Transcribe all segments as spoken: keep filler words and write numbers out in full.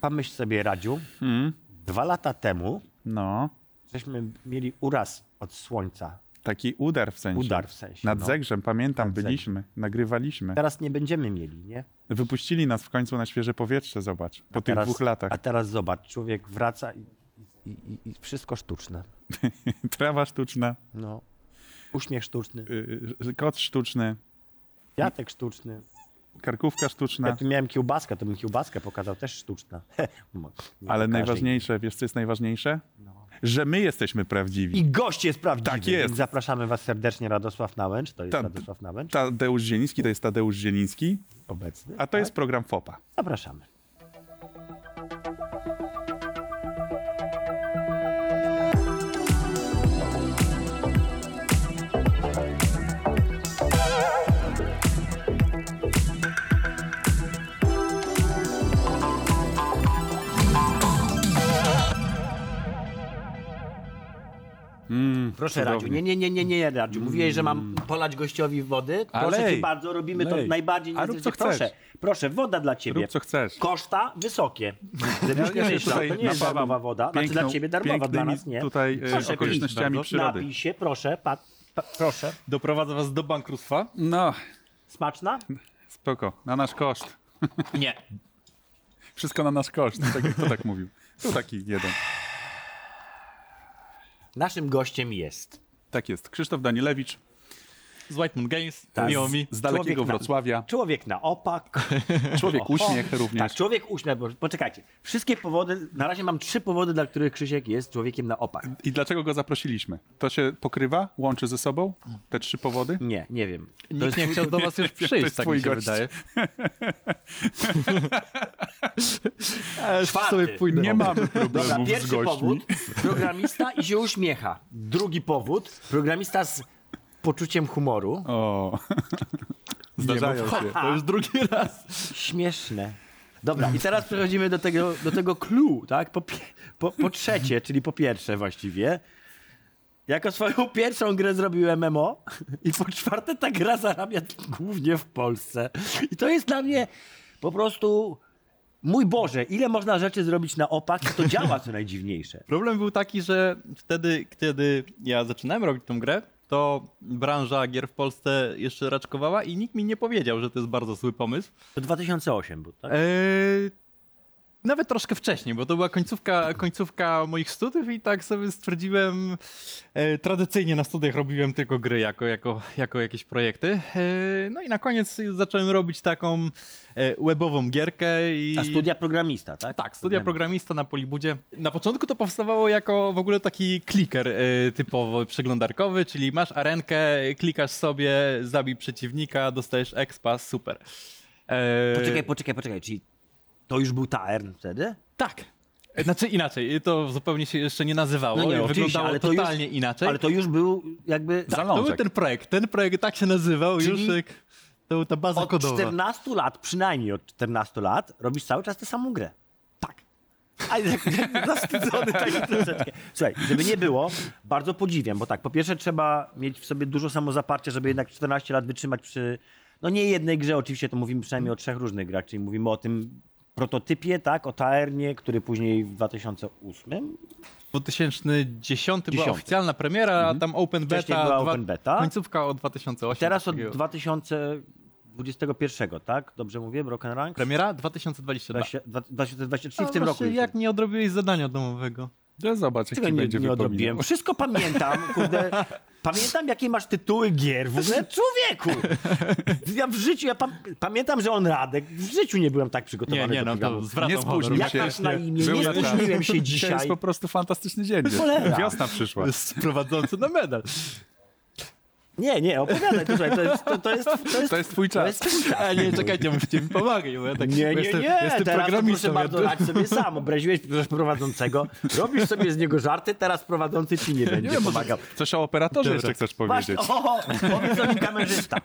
pomyśl sobie, Radziu, hmm. dwa lata temu no. żeśmy mieli uraz od słońca. Taki udar w sensie. Udar w sensie. Nad no. Zegrzem, pamiętam, Nad byliśmy, zegrzem. nagrywaliśmy. Teraz nie będziemy mieli, nie? Wypuścili nas w końcu na świeże powietrze, zobacz, po a tych teraz, dwóch latach. A teraz zobacz, człowiek wraca i, i, i, i wszystko sztuczne. Trawa sztuczna. No. Uśmiech sztuczny. Kot sztuczny. Kwiatek sztuczny. Karkówka sztuczna. Ja tu miałem kiełbaskę, to bym kiełbaskę pokazał, też sztuczna. Ale najważniejsze, jej. wiesz co jest najważniejsze? No. Że my jesteśmy prawdziwi. I gość jest prawdziwy. Tak jest. Zapraszamy was serdecznie, Radosław Nałęcz, to jest ta, Radosław Nałęcz. Tadeusz Zieliński, to jest Tadeusz Zieliński. Obecny. A to tak? jest program Faux Paux. Zapraszamy. Mm, Proszę cudownie. Radziu, nie, nie, nie, nie, nie, Radziu. Mówiłeś, że mam polać gościowi wody. Proszę lej, cię bardzo, robimy lej. to najbardziej. A rób, co proszę, proszę, woda dla ciebie. Rób, co chcesz. Koszta wysokie. Żebyś nie myślał, to nie jest darmowa woda. Piękną, znaczy dla ciebie darmowa, dla nas nie. Tutaj proszę, okolicznościami przyrody. Napij się, proszę, pa, pa, proszę. Doprowadzę was do bankructwa. No. Smaczna? Spoko, na nasz koszt. Nie. Wszystko na nasz koszt, tak jak kto tak mówił. Tu taki jeden. Naszym gościem jest. Tak jest. Krzysztof Danilewicz. Z Whitemoon Games. Tak. Miło mi. Z dalekiego człowiek Wrocławia. Na, człowiek na opak. Człowiek o, uśmiech o, również. Tak, człowiek uśmiech. Poczekajcie. Wszystkie powody, na razie mam trzy powody, dla których Krzysiek jest człowiekiem na opak. I dlaczego go zaprosiliśmy? To się pokrywa? Łączy ze sobą? Te trzy powody? Nie, nie wiem. Nikt jest, nie chciał do was już przyjść, tak mi się gość. wydaje. Czwarty. Sobie nie mamy problemu Dobra, pierwszy z gośćmi. Powód, programista i się uśmiecha. Drugi powód, programista z poczuciem humoru. O, zdarzają się. To już drugi raz. Śmieszne. Dobra, i teraz przechodzimy do tego, do tego clue, tak? Po, po, po trzecie, czyli po pierwsze właściwie. Jako swoją pierwszą grę zrobiłem M M O i po czwarte ta gra zarabia głównie w Polsce. I to jest dla mnie po prostu... Mój Boże, ile można rzeczy zrobić na opak, to działa, co najdziwniejsze. Problem był taki, że wtedy, kiedy ja zaczynałem robić tą grę, to branża gier w Polsce jeszcze raczkowała i nikt mi nie powiedział, że to jest bardzo zły pomysł. To dwa tysiące ósmy był, tak? Eee, nawet troszkę wcześniej, bo to była końcówka, końcówka moich studiów i tak sobie stwierdziłem, e, tradycyjnie na studiach robiłem tylko gry jako, jako, jako jakieś projekty. E, no i na koniec zacząłem robić taką webową gierkę. I... A studia programista, tak? Tak, studia programista na Polibudzie. Na początku to powstawało jako w ogóle taki kliker y, typowo przeglądarkowy, czyli masz arenkę, klikasz sobie, zabij przeciwnika, dostajesz expa, super. E... Poczekaj, poczekaj, poczekaj, czyli to już był Taern wtedy? Tak. Znaczy inaczej, to zupełnie się jeszcze nie nazywało, no nie, wyglądało ale totalnie to już, inaczej. Ale to już był jakby tak, zalążek. To był ten projekt, ten projekt tak się nazywał, czyli... Juszek. To ta baza od kodowa. czternastu lat, przynajmniej od czternastu lat, robisz cały czas tę samą grę. Tak. A jak zastydzony taki troszeczkę. Słuchaj, żeby nie było, bardzo podziwiam, bo tak, po pierwsze trzeba mieć w sobie dużo samozaparcia, żeby jednak czternaście lat wytrzymać przy, no nie jednej grze, oczywiście to mówimy przynajmniej o trzech różnych grach, czyli mówimy o tym prototypie, tak, o Taernie, który później w dwa tysiące ósmym dwa tysiące dziesiąty była oficjalna premiera, a mm-hmm. tam open beta, była open beta, końcówka od dwa tysiące ósmego. I teraz od dwa tysiące dwudziestego pierwszego, tak? Dobrze mówię? Broken Ranks? Premiera dwa tysiące dwudziesty drugi. dwa tysiące dwudziesty trzeci, w tym roku. Jak nie odrobiłeś zadania domowego? Ja zobacz, jak ci będzie nie odrobiłem. Wszystko pamiętam, kurde. Pamiętam, jakie masz tytuły gier. W ogóle człowieku! Ja w życiu, ja pa- pamiętam, że on Radek. W życiu nie byłem tak przygotowany. Nie, nie, no, zwracam nie spóźnił się. Jak masz na imię? Nie, nie spóźniłem się dzisiaj. To jest po prostu fantastyczny dzień. Wiosna przyszła. Sprowadzący na medal. Nie, nie, opowiadaj. Tutaj, to, jest, to, to, jest, to, jest, to jest twój czas. To jest twój czas. A nie, czekajcie, musicie mi pomagać. Ja tak, nie, nie, jestem, nie. Jestem teraz to proszę bardzo, radź sobie sam. Obraziłeś prowadzącego, robisz sobie z niego żarty, teraz prowadzący ci nie będzie nie pomagał. Coś o operatorze jeszcze chcesz powiedzieć. Właśnie, o, o, powiedz o nim kamerzysta.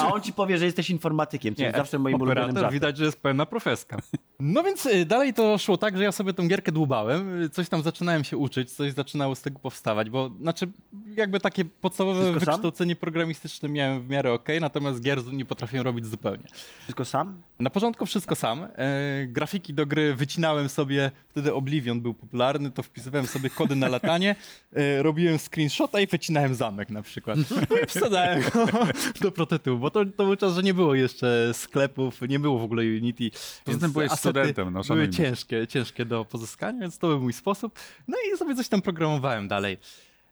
A on ci powie, że jesteś informatykiem, co nie, jest zawsze moim ulubionym żartem. Widać, że jest pełna profeska. No więc dalej to szło tak, że ja sobie tą gierkę dłubałem, coś tam zaczynałem się uczyć, coś zaczynało z tego powstawać, bo znaczy jakby takie podstawowe Wszystko wykształcenie sam? programistyczne miałem w miarę okej, okay, natomiast gier nie potrafiłem robić zupełnie. Wszystko sam? Na początku wszystko sam. E, grafiki do gry wycinałem sobie, wtedy Oblivion był popularny, to wpisywałem sobie kody na latanie, e, robiłem screenshota i wycinałem zamek na przykład. No i wsadzałem go do prototypu, bo to, to był czas, że nie było jeszcze sklepów, nie było w ogóle Unity. Potem byłeś studentem. No, były ciężkie, ciężkie do pozyskania, więc to był mój sposób. No i sobie coś tam programowałem dalej.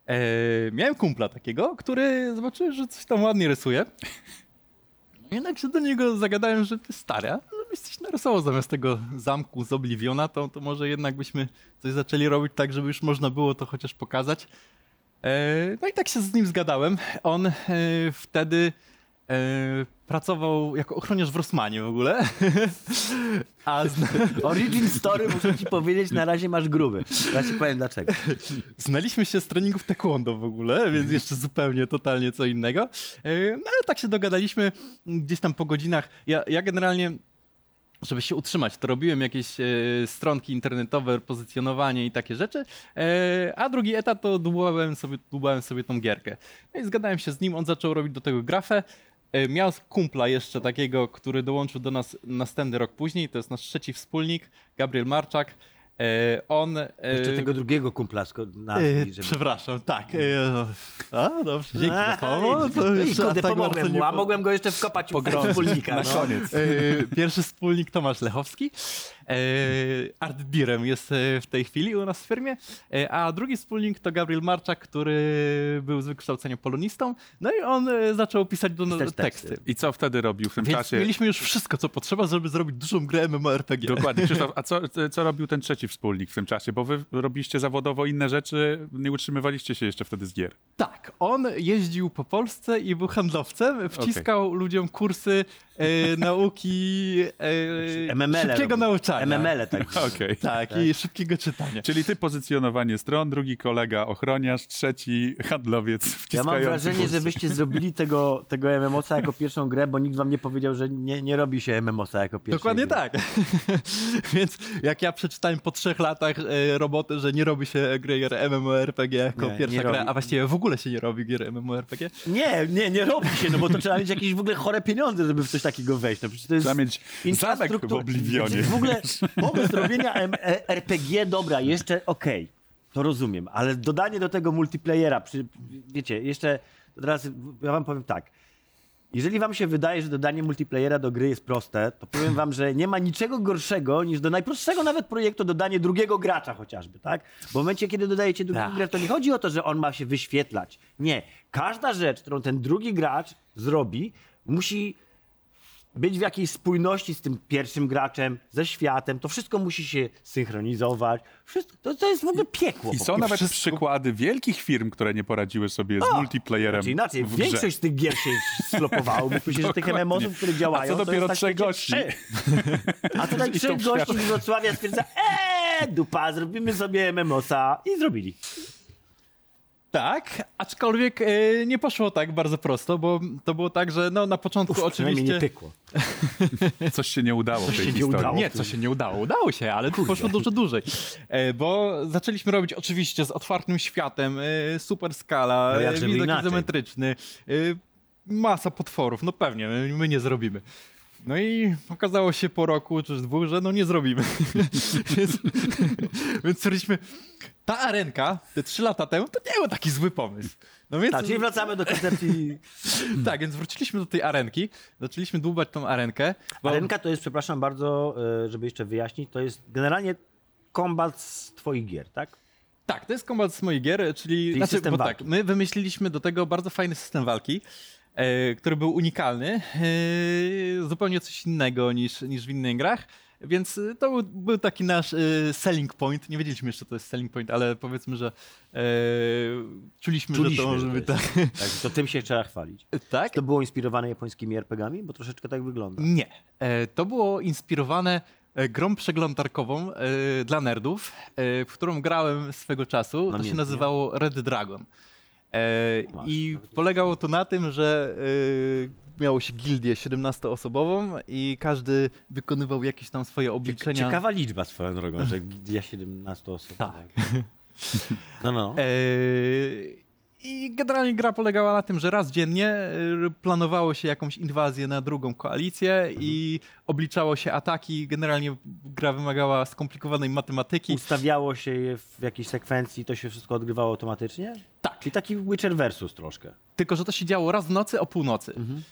E, miałem kumpla takiego, który zobaczył, że coś tam ładnie rysuje. Jednak się do niego zagadałem, że ty stary, żebyś coś narysował zamiast tego zamku z Obliviona, to, to może jednak byśmy coś zaczęli robić tak, żeby już można było to chociaż pokazać. E, no i tak się z nim zgadałem. On e, wtedy... Yy, pracował jako ochroniarz w Rosmanie w ogóle. A zna... Origin story muszę ci powiedzieć, na razie masz gruby. Ja ci powiem dlaczego. Znaliśmy się z treningów taekwondo w ogóle, więc jeszcze zupełnie, totalnie co innego. Yy, no ale tak się dogadaliśmy gdzieś tam po godzinach. Ja, ja generalnie, żeby się utrzymać, to robiłem jakieś e, stronki internetowe, pozycjonowanie i takie rzeczy, e, a drugi etap to dłubałem sobie, dłubałem sobie tą gierkę. No i zgadałem się z nim, on zaczął robić do tego grafę. Miał kumpla jeszcze takiego, który dołączył do nas następny rok później. To jest nasz trzeci wspólnik, Gabriel Marczak. E, on... E, jeszcze tego drugiego kumpla nazwij, żeby... Przepraszam, tak. E, a, dobrze, dzięki za pomoc. Pomogłem mu, a mogłem go jeszcze wkopać po wspólnika. Na no. koniec. E, pierwszy wspólnik Tomasz Lechowski. E, art direm jest w tej chwili u nas w firmie. E, a drugi wspólnik to Gabriel Marczak, który był z wykształcenia polonistą. No i on zaczął pisać do nas teksty. I co wtedy robił w tym Więc czasie? Mieliśmy już wszystko, co potrzeba, żeby zrobić dużą grę MMORPG. Dokładnie. Krzysztof, a co, co robił ten trzeci wspólnik w tym czasie, bo wy robiliście zawodowo inne rzeczy, nie utrzymywaliście się jeszcze wtedy z gier. Tak, on jeździł po Polsce i był handlowcem, wciskał okay. ludziom kursy e, nauki e, szybkiego robi. nauczania. M M L-e tak. Okay. Tak, tak, i szybkiego czytania. Czyli ty pozycjonowanie stron, drugi kolega ochroniarz, trzeci handlowiec wciskający. Ja mam wrażenie, kursy. że byście zrobili tego, tego M M O-sa jako pierwszą grę, bo nikt wam nie powiedział, że nie, nie robi się M M O-sa jako pierwszą Dokładnie grę. tak. Więc jak ja przeczytałem po trzech latach e, roboty, że nie robi się gier MMORPG jako nie, pierwsza nie gra, robi. a właściwie w ogóle się nie robi gier MMORPG. Nie, nie, nie robi się, no bo to trzeba mieć jakieś w ogóle chore pieniądze, żeby w coś takiego wejść. No przecież to jest trzeba mieć zamek w Oblivionie. W ogóle pomysł robienia M M O R P G, dobra, jeszcze okej, okay, to rozumiem, ale dodanie do tego multiplayera, przy, wiecie, jeszcze teraz ja wam powiem tak. Jeżeli wam się wydaje, że dodanie multiplayera do gry jest proste, to powiem wam, że nie ma niczego gorszego niż do najprostszego nawet projektu dodanie drugiego gracza chociażby, tak? W momencie, kiedy dodajecie drugi tak. gracz, to nie chodzi o to, że on ma się wyświetlać. Nie. Każda rzecz, którą ten drugi gracz zrobi, musi być w jakiejś spójności z tym pierwszym graczem, ze światem. To wszystko musi się synchronizować. Wszystko, to, to jest w ogóle piekło. I są nawet wszystko. przykłady wielkich firm, które nie poradziły sobie o, z multiplayerem znaczy inaczej, w większość grze. z tych gier się slopowało, bo myślę, że tych M M O-sów, które działają... A co dopiero trzech gości. A co tak trzech gości z Wrocławia stwierdza, eee, dupa, zrobimy sobie M M O-sa. I zrobili. Tak, aczkolwiek y, nie poszło tak bardzo prosto, bo to było tak, że no, na początku Uf, oczywiście... nie pykło. Coś się nie udało coś w tej się historii. Nie, udało, nie coś się nie udało. Udało się, ale Kurde. poszło dużo dłużej. Y, bo zaczęliśmy robić oczywiście z otwartym światem, y, super skala, no ja widok izometryczny, y, masa potworów, no pewnie, my, my nie zrobimy. No i okazało się po roku czy dwóch, że no nie zrobimy. więc, więc stwierdziliśmy, ta arenka, te trzy lata temu, to nie był taki zły pomysł. No więc... Tak, czyli wracamy do koncepcji. Tak, więc wróciliśmy do tej arenki, zaczęliśmy dłubać tą arenkę. Bo... Arenka to jest, przepraszam bardzo, żeby jeszcze wyjaśnić, to jest generalnie kombat z twoich gier, tak? Tak, to jest kombat z moich gier, czyli, czyli znaczy, system bo walki. Tak, my wymyśliliśmy do tego bardzo fajny system walki, E, który był unikalny, e, zupełnie coś innego niż, niż w innych grach, więc to był, był taki nasz e, selling point. Nie wiedzieliśmy jeszcze, to jest selling point, ale powiedzmy, że e, czuliśmy, czuliśmy, że to... Że to, jest. Tak. Tak, to tym się trzeba chwalić. Tak? To było inspirowane japońskimi er pe gie ami? Bo troszeczkę tak wygląda. Nie. E, to było inspirowane grą przeglądarkową e, dla nerdów, e, w którą grałem swego czasu. No to się nazywało Red Dragon. E, I polegało to na tym, że miało się gildię siedemnastoosobową i każdy wykonywał jakieś tam swoje obliczenia. Ciekawa liczba swoją drogą, że gildia siedemnastoosobowa. Tak. No, no. E- I generalnie gra polegała na tym, że raz dziennie planowało się jakąś inwazję na drugą koalicję mhm. i obliczało się ataki. Generalnie gra wymagała skomplikowanej matematyki. Ustawiało się je w jakiejś sekwencji i to się wszystko odgrywało automatycznie? Tak. Czyli taki Witcher versus troszkę. Tylko że to się działo raz w nocy o północy. Mhm.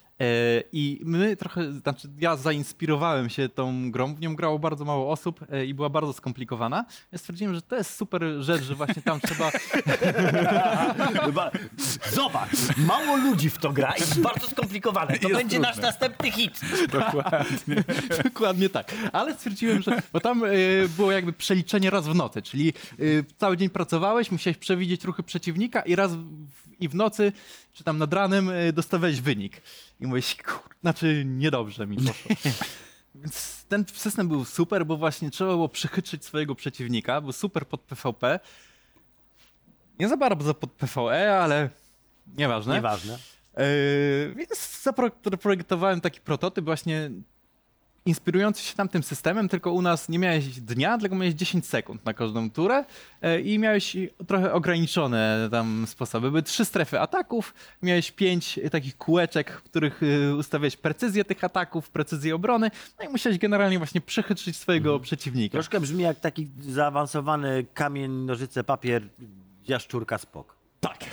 I my trochę, znaczy ja zainspirowałem się tą grą, w nią grało bardzo mało osób i była bardzo skomplikowana. Ja stwierdziłem, że to jest super rzecz, że właśnie tam trzeba... Zobacz, mało ludzi w to gra i jest bardzo skomplikowane. To jest będzie trudne. Nasz następny hit. Dokładnie. Dokładnie tak. Ale stwierdziłem, że... Bo tam było jakby przeliczenie raz w nocy, czyli cały dzień pracowałeś, musiałeś przewidzieć ruchy przeciwnika i raz w, i w nocy, czy tam nad ranem dostawałeś wynik. I mówisz, kur... znaczy niedobrze mi poszło. Więc ten system był super, bo właśnie trzeba było przychytrzyć swojego przeciwnika, był super pod P V P. Nie za bardzo pod P V E, ale nieważne. Nieważne. Yy, więc zaprojektowałem taki prototyp właśnie inspirujący się tamtym systemem, tylko u nas nie miałeś dnia, tylko miałeś dziesięć sekund na każdą turę i miałeś trochę ograniczone tam sposoby. Były trzy strefy ataków, miałeś pięć takich kółeczek, w których ustawiałeś precyzję tych ataków, precyzję obrony, no i musiałeś generalnie właśnie przychytrzyć swojego mhm. przeciwnika. Troszkę brzmi jak taki zaawansowany kamień, nożyce, papier, jaszczurka, spok. Tak.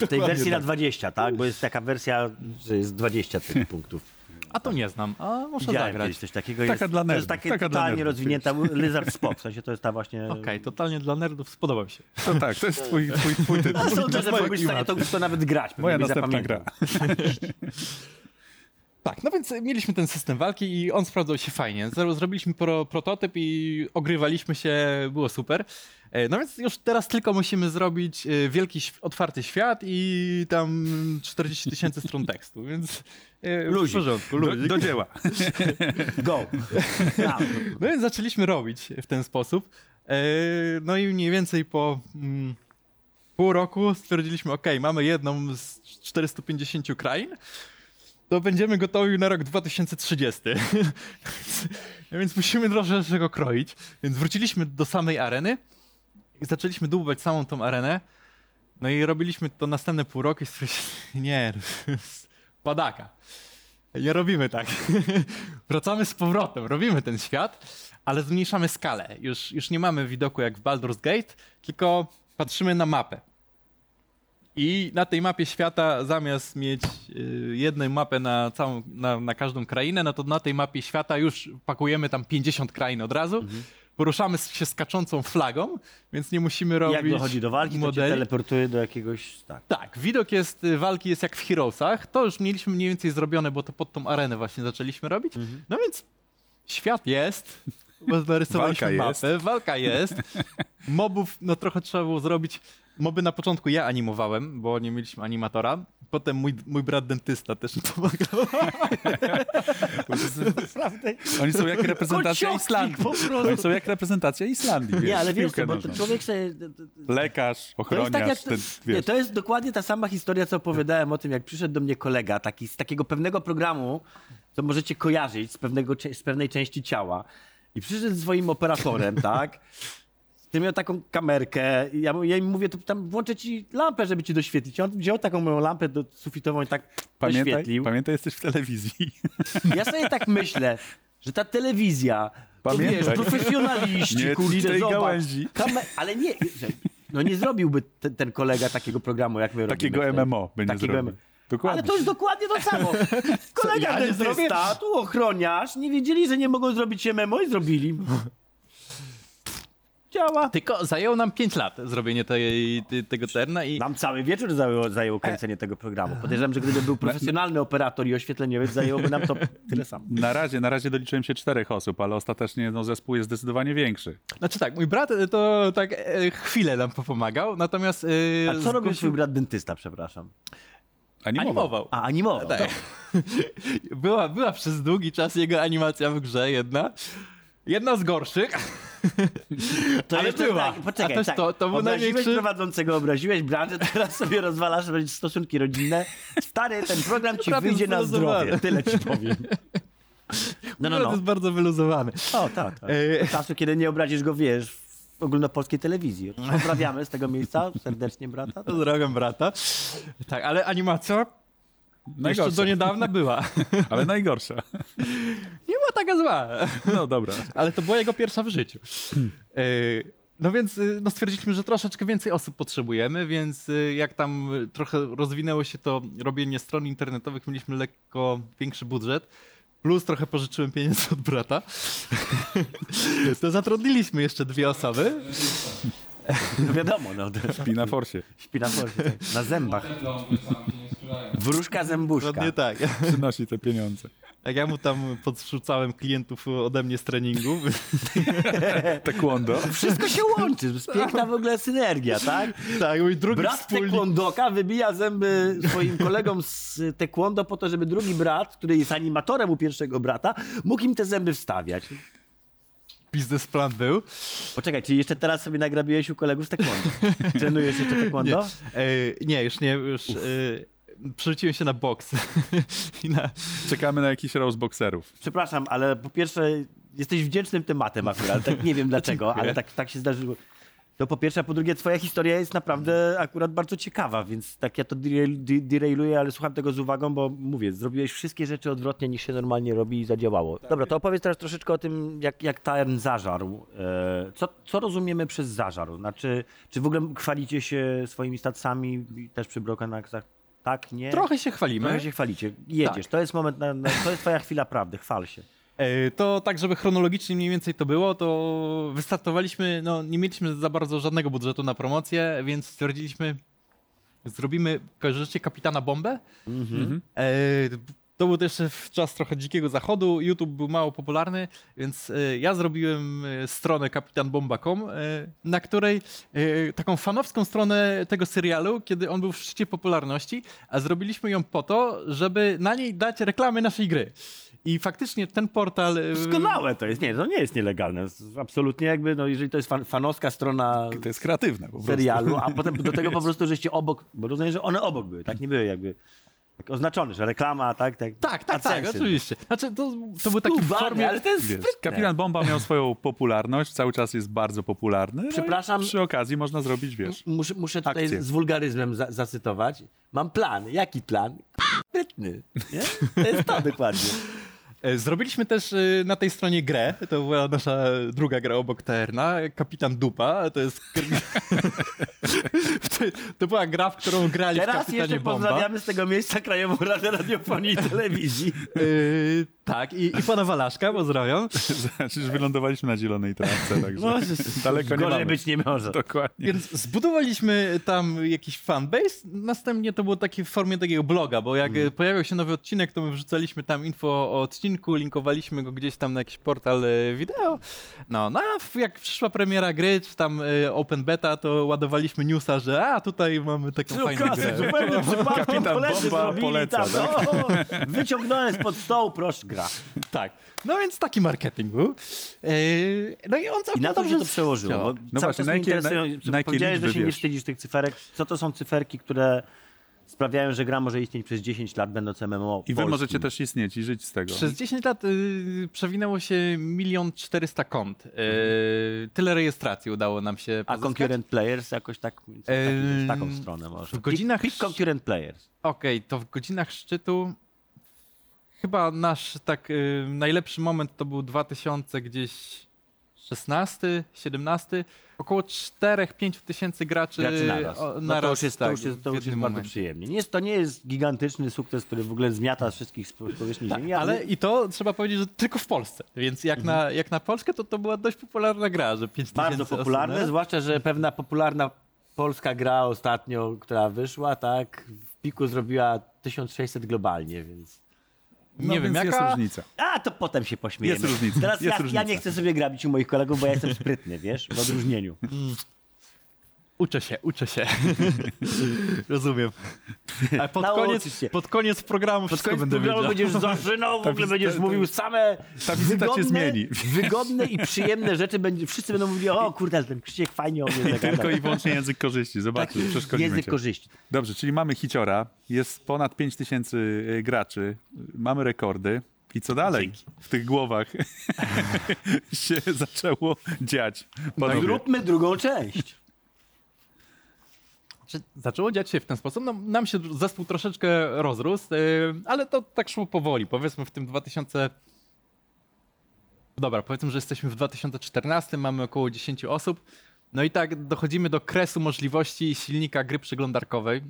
W tej wersji tak. na dwadzieścia, tak? Bo jest taka wersja, że jest dwadzieścia tych punktów. A to nie znam, a muszę zagrać. Coś takiego taka jest, dla nerdów. To jest takie taka totalnie rozwinięta Lizard Spop, w sensie to jest ta właśnie... Okej, okay, totalnie dla nerdów, spodoba mi się. To tak, to jest twój twój, twój tytuł. A są to, że byłbyś w stanie to, to nawet grać. Moja następna gra. Tak, no więc mieliśmy ten system walki i on sprawdzał się fajnie. Zrobiliśmy pro, prototyp i ogrywaliśmy się, było super. No więc już teraz tylko musimy zrobić wielki, otwarty świat i tam czterdzieści tysięcy stron tekstu, więc w porządku. Do, do dzieła. Go. No więc zaczęliśmy robić w ten sposób. No i mniej więcej po... pół roku stwierdziliśmy, ok, mamy jedną z czterystu pięćdziesięciu krain, to będziemy gotowi na rok dwa tysiące trzydziesty. Więc musimy troszeczkę go kroić. Więc wróciliśmy do samej areny i zaczęliśmy dłubać samą tą arenę. No i robiliśmy to następne pół roku i stwierdziliśmy, nie, padaka. Nie robimy tak. Wracamy z powrotem, robimy ten świat, ale zmniejszamy skalę. Już, już nie mamy widoku jak w Baldur's Gate, tylko patrzymy na mapę. I na tej mapie świata, zamiast mieć y, jedną mapę na, całą, na, na każdą krainę, no to na tej mapie świata już pakujemy tam pięćdziesiąt krain od razu. Mhm. Poruszamy się skaczącą flagą, więc nie musimy robić modeli. Jak dochodzi do walki, modeli. To cię teleportuje do jakiegoś... Tak. tak, widok jest, walki jest jak w Heroesach. To już mieliśmy mniej więcej zrobione, bo to pod tą arenę właśnie zaczęliśmy robić. Mhm. No więc świat jest, bo narysowaliśmy walka mapę, jest. walka jest. Mobów, no trochę trzeba było zrobić... Moby na początku ja animowałem, bo nie mieliśmy animatora. Potem mój, mój brat dentysta też pomagał. Oni są jak reprezentacja Islandii. Oni są jak reprezentacja Islandii. Nie, ale wiesz co, bo to człowiek sobie... Lekarz, ochroniarz. To jest, tak ten, nie, to jest dokładnie ta sama historia, co opowiadałem o tym, jak przyszedł do mnie kolega taki, z takiego pewnego programu, co możecie kojarzyć z, pewnego, z pewnej części ciała. I przyszedł z swoim operatorem, tak? Ty miał taką kamerkę, ja, ja im mówię, to tam włączę ci lampę, żeby ci doświetlić. On wziął taką moją lampę do, sufitową i tak pamiętaj, doświetlił. Pamiętaj, jesteś w telewizji. Ja sobie tak myślę, że ta telewizja, pamiętaj. To wiesz, profesjonaliści, kurczę, zobacz. Kamer- ale nie, no nie zrobiłby ten, ten kolega takiego programu, jak my takiego robimy. M M O by nie zrobił. Dokładnie. Ale to jest dokładnie to samo. Kolega ja dentysta, tu ochroniarz, nie wiedzieli, że nie mogą zrobić M M O i zrobili. Działa. Tylko zajęło nam pięć lat zrobienie tej, tej, tego Taerna i... Nam cały wieczór zajęło, zajęło kręcenie e... tego programu. Podejrzewam, że gdyby był profesjonalny operator i oświetleniowiec, zajęłoby nam to tyle samo. Na razie, na razie doliczyłem się czterech osób, ale ostatecznie no, zespół jest zdecydowanie większy. Znaczy tak, mój brat to tak e, chwilę nam pomagał, natomiast... E, A co zgłosił... robił swój brat dentysta, przepraszam? Animował. animował. A, animował. Tak. Była, była przez długi czas jego animacja w grze jedna. Jedna z gorszych. To ale była. Tak, poczekaj, a też tak. to, to był obraziłeś największy... prowadzącego, obraziłeś branżę, teraz sobie rozwalasz stosunki rodzinne. Stary, ten program ci wyjdzie na zdrowie. Tyle ci powiem. No, no, no. To jest bardzo wyluzowany. O, tak, tak. Od czasu, kiedy nie obrazisz go, wiesz, w ogólnopolskiej telewizji. Pozdrawiamy z tego miejsca serdecznie brata. Pozdrawiam brata. Tak, ale animacja najgorsza. Jeszcze do niedawna była. Ale najgorsza. Nie była taka zła. No dobra. Ale to była jego pierwsza w życiu. No więc no stwierdziliśmy, że troszeczkę więcej osób potrzebujemy, więc jak tam trochę rozwinęło się to robienie stron internetowych, mieliśmy lekko większy budżet. Plus trochę pożyczyłem pieniędzy od brata. To zatrudniliśmy jeszcze dwie osoby. No wiadomo, no. Śpi na forsie. Śpi na forsie, tak. Na zębach. Wróżka zębuszka. Dokładnie tak. Przynosi te pieniądze. Jak ja mu tam podrzucałem klientów ode mnie z treningu. Taekwondo. Wszystko się łączy. Piękna w ogóle synergia, tak? Tak, mój drugi brat wspólnik... taekwondoka wybija zęby swoim kolegom z taekwondo po to, żeby drugi brat, który jest animatorem u pierwszego brata, mógł im te zęby wstawiać. Biznesplan był. Poczekaj, czyli jeszcze teraz sobie nagrabiłeś u kolegów z taekwondo? Trenujesz jeszcze taekwondo? Nie, e, nie już nie. Już, przerzuciłem się na boks. I na... Czekamy na jakiś roast bokserów. Przepraszam, ale po pierwsze jesteś wdzięcznym tematem akurat. Tak nie wiem dlaczego, ale tak, tak się zdarzyło. To po pierwsze, a po drugie twoja historia jest naprawdę akurat bardzo ciekawa, więc tak ja to derailuję, ale słucham tego z uwagą, bo mówię, zrobiłeś wszystkie rzeczy odwrotnie niż się normalnie robi i zadziałało. Dobra, to opowiedz teraz troszeczkę o tym, jak, jak Taern zażarł. Co, co rozumiemy przez zażarł? Znaczy, czy w ogóle chwalicie się swoimi statsami też przy Broken Ranksach? Tak, nie? Trochę się chwalimy. Trochę się chwalicie. Jedziesz. Tak. To jest moment, na, na, to jest twoja chwila prawdy. Chwal się. To tak, żeby chronologicznie mniej więcej to było, to wystartowaliśmy, no nie mieliśmy za bardzo żadnego budżetu na promocję, więc stwierdziliśmy, zrobimy, kojarzycie Kapitana Bombę? Mhm. E, to był też w czas trochę dzikiego zachodu, YouTube był mało popularny, więc e, ja zrobiłem stronę kapitan bomba kropka com, e, na której e, taką fanowską stronę tego serialu, kiedy on był w szczycie popularności, a zrobiliśmy ją po to, żeby na niej dać reklamy naszej gry. I faktycznie ten portal... Doskonałe to jest. Nie, to nie jest nielegalne. Absolutnie jakby, no jeżeli to jest fan, fanowska strona... To jest kreatywne po serialu, prostu. A potem do tego po prostu, żeście obok... Bo rozumiem, że one obok były, tak? Nie były jakby... Tak oznaczone, że reklama, tak? Tak, tak, tak, tak oczywiście. Znaczy, to, to był taki formie, formie, ale to jest wiesz, Kapitan Bomba miał swoją popularność, cały czas jest bardzo popularny. No przepraszam. Przy okazji można zrobić, wiesz, muszę, muszę tutaj akcję. Z wulgaryzmem za- zacytować. Mam plan. Jaki plan? Pytny. To jest to dokładnie. Zrobiliśmy też na tej stronie grę, to była nasza druga gra obok Taerna, Kapitan Dupa, to jest... to była gra, w którą grali teraz w Kapitanie Bomba. Teraz jeszcze pozdrawiamy z tego miejsca Krajową Radę Radiofonii i Telewizji. Yy, tak, i, i pana Walaszka, pozdrawiam. Znaczy, że wylądowaliśmy na zielonej trawce, także no, daleko nie gorzej być nie może. Dokładnie. Więc zbudowaliśmy tam jakiś fanbase, następnie to było takie w formie takiego bloga, bo jak hmm. pojawiał się nowy odcinek, to my wrzucaliśmy tam info o odcinku, linkowaliśmy go gdzieś tam na jakiś portal wideo. No, no a jak przyszła premiera gry, czy tam open beta, to ładowaliśmy newsa, że a tutaj mamy taką no, fajną kasy, grę. Zupełnie przypadkiem koledzy zrobili poleca, tam. Tak? O, wyciągnąłem spod stołu, proszę, gra. Tak. No więc taki marketing był. No i on całkiem I na dobrze to się to przełożyło. Bo no właśnie, na jakie, na, na powiedziałeś, że się wiesz. Nie wstydzisz tych cyferek. Co to są cyferki, które... sprawiają, że gra może istnieć przez dziesięć lat, będąc M M O i wy polskim. Możecie też istnieć i żyć z tego. Przez dziesięć lat y, przewinęło się milion czterysta kont. Y, tyle rejestracji udało nam się pozyskać. A concurrent players jakoś tak w y, taką stronę może. W godzinach... Click concurrent players. Okej, okay, to w godzinach szczytu chyba nasz tak y, najlepszy moment to był dwa tysiące gdzieś... szesnaście, siedemnaście, około cztery do pięciu tysięcy graczy, graczy na raz. O, na no to już jest, tak, to już jest, to już jest bardzo przyjemnie. Nie jest, to nie jest gigantyczny sukces, który w ogóle zmiata wszystkich z powierzchni tak, ziemi. Ale... ale i to trzeba powiedzieć, że tylko w Polsce. Więc jak, mhm. na, jak na Polskę, to to była dość popularna gra, że pięć tysięcy bardzo popularne, osób, zwłaszcza, że pewna popularna polska gra ostatnio, która wyszła, tak, w piku zrobiła tysiąc sześćset globalnie, więc... No nie wiem, jaka jest różnica. A, to potem się pośmiejemy. Jest różnica. Teraz jest ja, różnica. Ja nie chcę sobie grabić u moich kolegów, bo ja jestem sprytny, wiesz, w odróżnieniu. Uczę się, uczę się. Rozumiem. A pod koniec, pod koniec programu pod koniec będę programu będziesz zażynał, w ogóle będziesz ta, mówił same ta wizyta wygodne, się zmieni. Wygodne i przyjemne rzeczy. Będzie, wszyscy będą mówili, o kurde, ten Krzysiek fajnie o mnie zagadał. Tylko i wyłącznie język korzyści. Zobaczcie, tak, przeszkodzimy Język cię. korzyści. Dobrze, czyli mamy hiciora, jest ponad pięć tysięcy graczy, mamy rekordy. I co dalej? Dzięki. W tych głowach się zaczęło dziać. No zróbmy drugą część. Zaczęło dziać się w ten sposób. No, nam się zespół troszeczkę rozrósł, yy, ale to tak szło powoli. Powiedzmy w tym dwa tysiące... Dobra, powiedzmy, że jesteśmy w dwa tysiące czternastym, mamy około dziesięciu osób. No i tak dochodzimy do kresu możliwości silnika gry przeglądarkowej.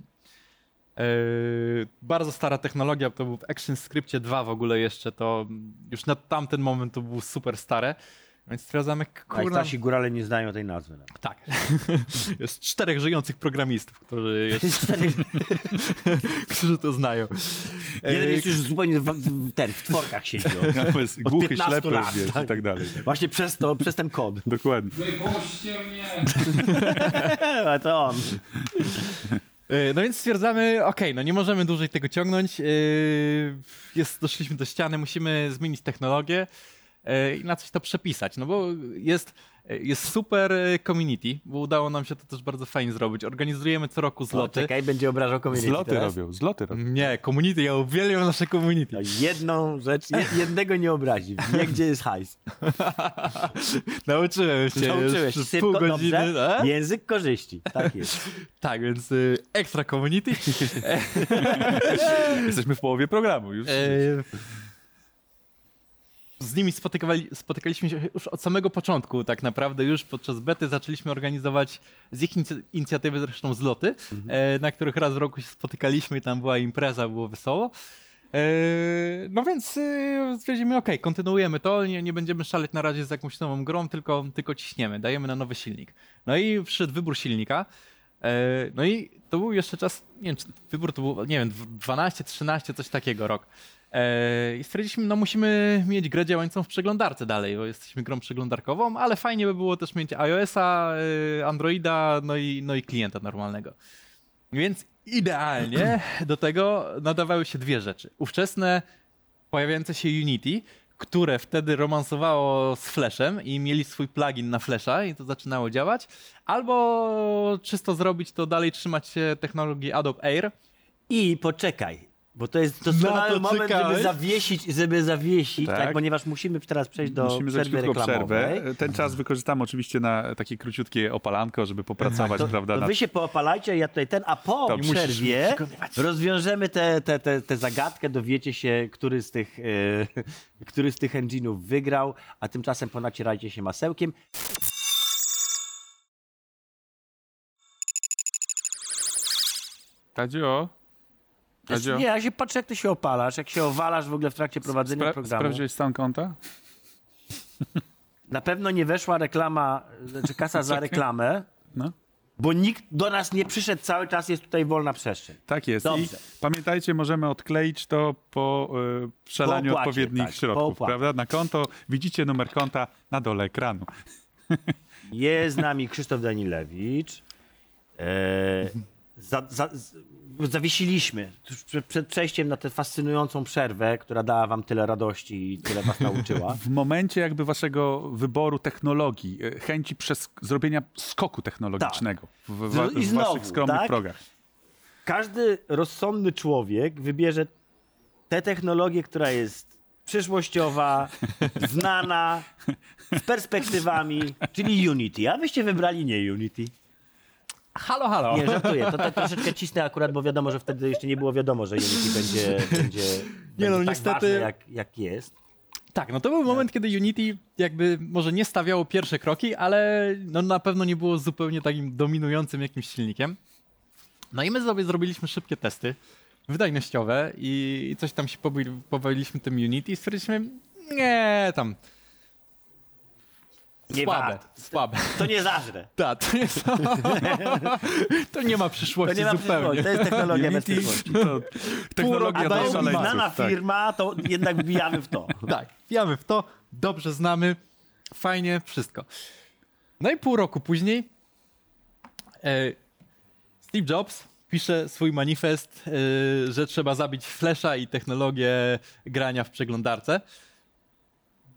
Yy, bardzo stara technologia, to był w Action Scriptie dwa w ogóle jeszcze, to już na tamten moment to było super stare. Więc stwierdzamy, kurna... Najstarsi górale nie znają tej nazwy. Nawet. Tak. Jest czterech żyjących programistów, którzy jeszcze... którzy to znają. Jeden jest już zupełnie w, ten, w tworkach siedzi. Od, od piętnastu lat. Tak. I tak dalej. Właśnie przez, to, przez ten kod. Dokładnie. Wypuśćcie mnie! A to on. No więc stwierdzamy, okej, no nie możemy dłużej tego ciągnąć. Jest, doszliśmy do ściany, musimy zmienić technologię. I na coś to przepisać, no bo jest, jest super community, bo udało nam się to też bardzo fajnie zrobić. Organizujemy co roku zloty. O, czekaj, będzie obrażał community Zloty teraz. robią, zloty robią. Nie, community, ja uwielbiam nasze community. No jedną rzecz, jednego nie obrazi, wie gdzie jest hajs. Nauczyłem się. Nauczyłeś się, pół godziny. No? Język korzyści, tak jest. Tak, więc y, ekstra community. Jesteśmy w połowie programu już. Z nimi spotykali, spotykaliśmy się już od samego początku tak naprawdę, już podczas bety zaczęliśmy organizować z ich inicjatywy zresztą zloty, mhm. e, na których raz w roku się spotykaliśmy, tam była impreza, było wesoło. E, no więc e, stwierdzimy, okej, okay, kontynuujemy to, nie, nie będziemy szaleć na razie z jakąś nową grą, tylko, tylko ciśniemy, dajemy na nowy silnik. No i przyszedł wybór silnika. E, no i to był jeszcze czas, nie wiem, czy wybór to był, nie wiem, dwanaście, trzynaście, coś takiego rok. I stwierdziliśmy, no musimy mieć grę działającą w przeglądarce dalej, bo jesteśmy grą przeglądarkową, ale fajnie by było też mieć iOS-a, Androida, no i, no i klienta normalnego. Więc idealnie do tego nadawały się dwie rzeczy. Ówczesne pojawiające się Unity, które wtedy romansowało z Flashem i mieli swój plugin na Flasha i to zaczynało działać, albo czysto zrobić to dalej, trzymać się technologii Adobe Air. I poczekaj. Bo to jest doskonały no, to moment, czekałeś. żeby zawiesić, żeby zawiesić, tak. Tak, ponieważ musimy teraz przejść do musimy przerwy reklamowej. Przerwę. Ten czas wykorzystamy oczywiście na takie króciutkie opalanko, żeby popracować, to, prawda? To nad... Wy się poopalajcie, ja tutaj ten, a po to przerwie musisz, rozwiążemy tę te, te, te zagadkę, dowiecie się, który z tych, yy, który z tych engine'ów wygrał, a tymczasem ponacierajcie się masełkiem. Tadzio? Znaczy, nie, ja się patrzę, jak ty się opalasz, jak się owalasz w ogóle w trakcie prowadzenia Spra- programu. Sprawdziłeś stan konta? Na pewno nie weszła reklama, znaczy kasa za reklamę, no. Bo nikt do nas nie przyszedł, cały czas jest tutaj wolna przestrzeń. Tak jest. Dobrze. I pamiętajcie, możemy odkleić to po y, przelaniu po opłacie, odpowiednich tak, środków, prawda? Na konto, widzicie numer konta na dole ekranu. Jest z nami Krzysztof Danilewicz. Eee... Za, za, zawiesiliśmy przed przejściem na tę fascynującą przerwę, która dała wam tyle radości i tyle was nauczyła. W momencie jakby waszego wyboru technologii, chęci przez zrobienia skoku technologicznego tak. w, w, w, w znowu, waszych skromnych tak? progach. Każdy rozsądny człowiek wybierze tę technologię, która jest przyszłościowa, znana, z perspektywami, czyli Unity. A wyście wybrali nie Unity. Halo, halo. Nie, żartuję. To tak troszeczkę cisnę akurat, bo wiadomo, że wtedy jeszcze nie było wiadomo, że Unity będzie, będzie, nie będzie no, tak niestety... ważny, jak, jak jest. Tak, no to był moment, kiedy Unity jakby może nie stawiało pierwsze kroki, ale no na pewno nie było zupełnie takim dominującym jakimś silnikiem. No i my sobie zrobiliśmy szybkie testy wydajnościowe i coś tam się poby- pobawiliśmy tym Unity i stwierdziliśmy, nie, tam... Nie słabe, wad. słabe. To nie zażre. Tak, to nie To nie ma przyszłości to nie ma zupełnie. Przyszłości. To jest technologia bez przyszłości. To technologia do szaleńców. Znana firma, to jednak wbijamy w to. Tak, wbijamy w to, dobrze znamy, fajnie, wszystko. No i pół roku później Steve Jobs pisze swój manifest, że trzeba zabić Flasha i technologię grania w przeglądarce,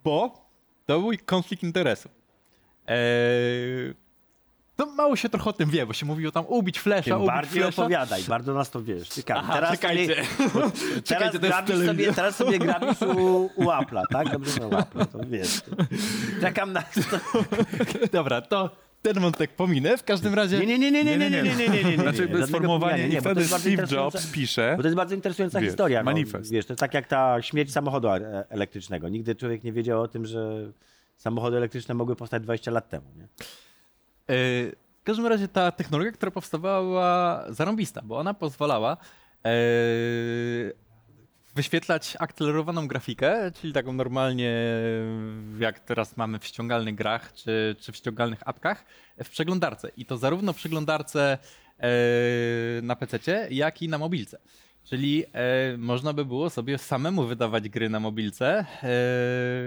bo to był konflikt interesu. No mało się trochę o tym wie, bo się mówiło tam ubić Flasha, ubić bardziej Flasha. Opowiadaj, bardzo nas to wiesz. Ciekawe. Aha, teraz czekajcie. Sobie, teraz, grabisz sobie, teraz sobie grabisz u, u Apple'a, tak? Dobrze, u Apple'a, to wiesz. Czekam na... Dobra, to ten wątek pominę, w każdym razie... Nie, nie, nie, nie, nie, nie, nie, nie, nie, nie, nie, nie. Znaczy to jest sformułowanie, nie, wtedy Steve Jobs pisze... Bo to jest bardzo interesująca wiesz, historia. Manifest. No, wiesz, to jest tak jak ta śmierć samochodu elektrycznego. Nigdy człowiek nie wiedział o tym, że samochody elektryczne mogły powstać dwadzieścia lat temu, nie? W każdym razie ta technologia, która powstawała zarąbista, bo ona pozwalała e, wyświetlać akcelerowaną grafikę, czyli taką normalnie jak teraz mamy w ściągalnych grach czy, czy w ściągalnych apkach, w przeglądarce. I to zarówno w przeglądarce e, na pececie, jak i na mobilce. Czyli e, można by było sobie samemu wydawać gry na mobilce,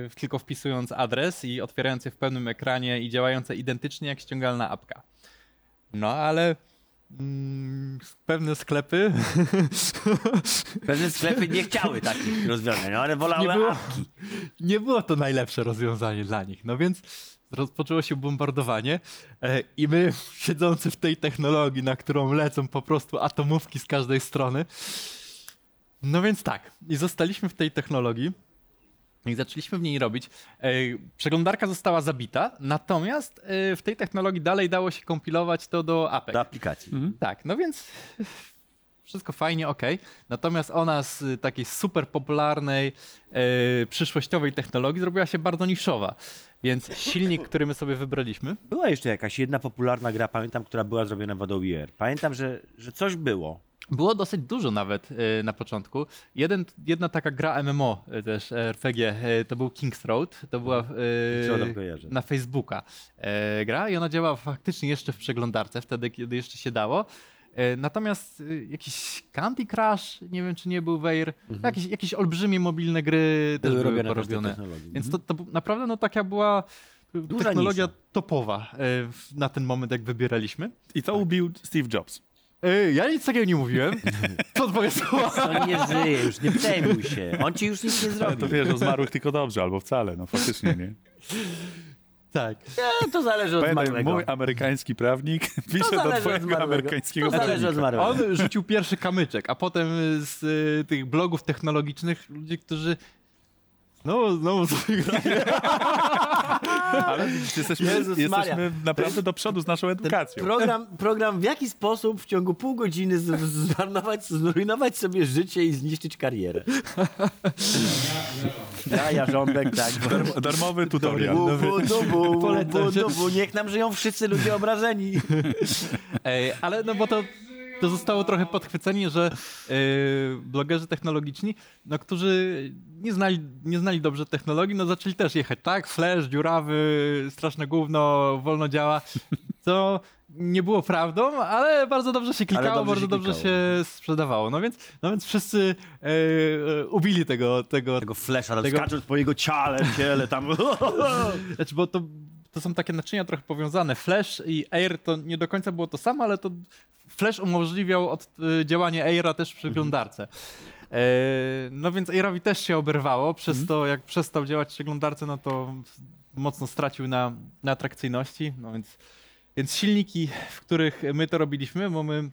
e, tylko wpisując adres i otwierając je w pełnym ekranie i działające identycznie jak ściągalna apka. No ale mm, pewne sklepy... Pewne sklepy nie chciały takich rozwiązań, no, ale wolały nie było, apki. Nie było to najlepsze rozwiązanie dla nich, no więc rozpoczęło się bombardowanie e, i my siedzący w tej technologii, na którą lecą po prostu atomówki z każdej strony. No więc tak, i zostaliśmy w tej technologii i zaczęliśmy w niej robić. E, przeglądarka została zabita, natomiast e, w tej technologii dalej dało się kompilować to do apek. Do aplikacji. Mhm. Tak, no więc wszystko fajnie, okej. Okay. Natomiast ona z takiej super popularnej, e, przyszłościowej technologii zrobiła się bardzo niszowa. Więc silnik, który my sobie wybraliśmy... Była jeszcze jakaś jedna popularna gra, pamiętam, która była zrobiona w Adobe Air. Pamiętam, że, że coś było. Było dosyć dużo nawet y, na początku. Jeden, jedna taka gra M M O, y, też R P G, y, to był King's Road. To była y, na Facebooka y, gra i ona działała faktycznie jeszcze w przeglądarce, wtedy, kiedy jeszcze się dało. Y, natomiast y, jakiś Candy Crush, nie wiem, czy nie był Weir, mhm. jakieś, jakieś olbrzymie mobilne gry też były, były porobione. Więc to, to naprawdę no, taka była... Duża technologia nisza. Topowa y, na ten moment, jak wybieraliśmy. I to tak. Ubił Steve Jobs. Ja nic takiego nie mówiłem. Co twoje słowa? On nie żyje już, nie przejmuj się. On ci już nic nie zrobi. Ale to wiesz, o zmarłych tylko dobrze, albo wcale. No faktycznie, nie? Tak. Ja, to zależy od Pamiętaj, zmarłego. Mój amerykański prawnik pisze do twojego amerykańskiego to zależy od zmarłego. On rzucił pierwszy kamyczek, a potem z y, tych blogów technologicznych ludzie, którzy... No, znowu sobie grają. Ale jesteśmy, jesteśmy naprawdę do przodu z naszą edukacją. Program, program w jaki sposób w ciągu pół godziny zmarnować, zrujnować sobie życie i zniszczyć karierę. Ja, ja rządek, tak. Darm, darmowy tutorial. Bu, bu, bu, bu, bu, bu, bu. Niech nam żyją wszyscy ludzie obrażeni. Ej, ale no bo to... To zostało trochę podchwycenie, że yy, blogerzy technologiczni, no, którzy nie znali, nie znali dobrze technologii, no zaczęli też jechać, tak? Flash, dziurawy, straszne gówno, wolno działa, co nie było prawdą, ale bardzo dobrze się klikało, dobrze bardzo się dobrze klikało. Się sprzedawało. No więc, no więc wszyscy yy, ubili tego... Tego, tego Flasha, tego... skacząc po jego ciele, ciele tam... Znaczy, bo to... To są takie naczynia trochę powiązane. Flash i Air to nie do końca było to samo, ale to Flash umożliwiał od, y, działanie Aira też w przeglądarce. E, no więc Airowi też się oberwało. Przez mm. to, jak przestał działać w przeglądarce, no to mocno stracił na, na atrakcyjności. No więc, więc silniki, w których my to robiliśmy, bo my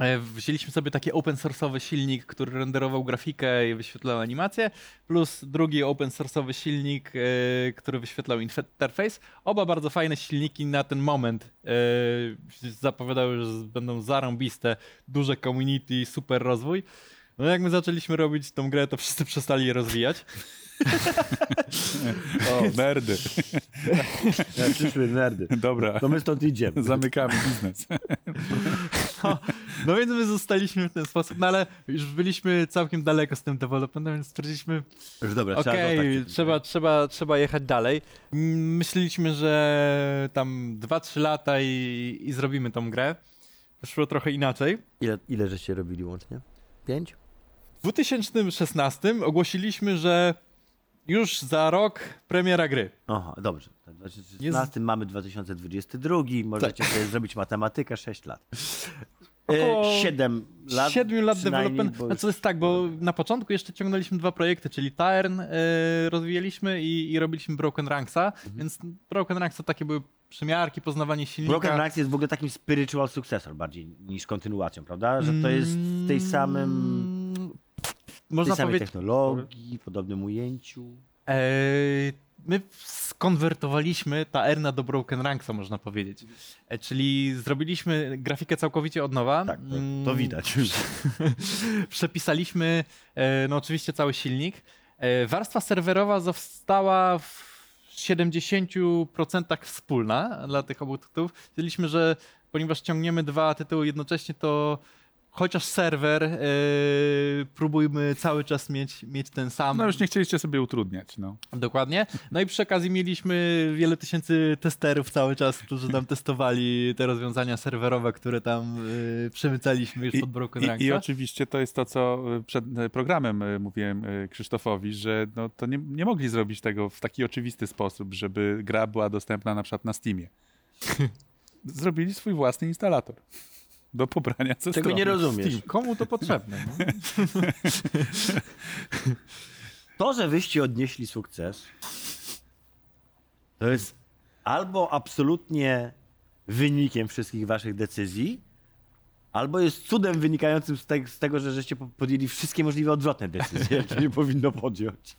e, wzięliśmy sobie taki open source'owy silnik, który renderował grafikę i wyświetlał animację, plus drugi open source'owy silnik, e, który wyświetlał interfejs. Oba bardzo fajne silniki na ten moment e, zapowiadały, że będą zarąbiste, duże community, super rozwój. No jak my zaczęliśmy robić tą grę, to wszyscy przestali je rozwijać. O, nerdy. Ja, przyszły nerdy. Dobra. To my stąd idziemy. Zamykamy biznes. No, no więc my zostaliśmy w ten sposób, no ale już byliśmy całkiem daleko z tym developmentem, więc stwierdziliśmy, okej, okay, trzeba, trzeba, trzeba jechać dalej. Myśleliśmy, że tam dwa trzy lata i, i zrobimy tą grę. Wyszło trochę inaczej. Ile, ile żeście robili łącznie? pięć? W dwa tysiące szesnastym ogłosiliśmy, że już za rok premiera gry. Aha, dobrze. lata. W dwa tysiące szesnastym jest... mamy dwa tysiące dwudziesty drugi, możecie tak. sobie zrobić matematykę, sześć lat. siedem lat. siedem lat development. Bo... Znaczy jest tak, bo na początku jeszcze ciągnęliśmy dwa projekty, czyli Taern y, rozwijaliśmy i, i robiliśmy Broken Ranksa, mhm. więc Broken Ranks to takie były przymiarki, poznawanie silnika. Broken Ranks jest w ogóle takim spiritual successor bardziej niż kontynuacją, prawda? Że to jest w tej samym Można tej samej powiedzieć... technologii, podobnym ujęciu. Eee, my skonwertowaliśmy Taerna do Broken Ranksa, można powiedzieć. E, czyli zrobiliśmy grafikę całkowicie od nowa. Tak, to widać już. Przepisaliśmy e, no oczywiście cały silnik. E, warstwa serwerowa została w siedemdziesięciu procentach wspólna dla tych obu tytułów. Chcieliśmy, że ponieważ ciągniemy dwa tytuły jednocześnie, to chociaż serwer, yy, próbujmy cały czas mieć, mieć ten sam. No już nie chcieliście sobie utrudniać. No. Dokładnie. No i przy okazji mieliśmy wiele tysięcy testerów cały czas, którzy tam testowali te rozwiązania serwerowe, które tam yy, przemycaliśmy już pod Broken Ranksa. I, I oczywiście to jest to, co przed programem mówiłem Krzysztofowi, że no, to nie, nie mogli zrobić tego w taki oczywisty sposób, żeby gra była dostępna na przykład na Steamie. Zrobili swój własny instalator. Do pobrania ze Tego strony. Nie rozumiesz. Steam. Komu to potrzebne? No? To, że wyście odnieśli sukces, to jest albo absolutnie wynikiem wszystkich waszych decyzji, albo jest cudem wynikającym z, te- z tego, że żeście podjęli wszystkie możliwe odwrotne decyzje, jakie nie powinno podjąć.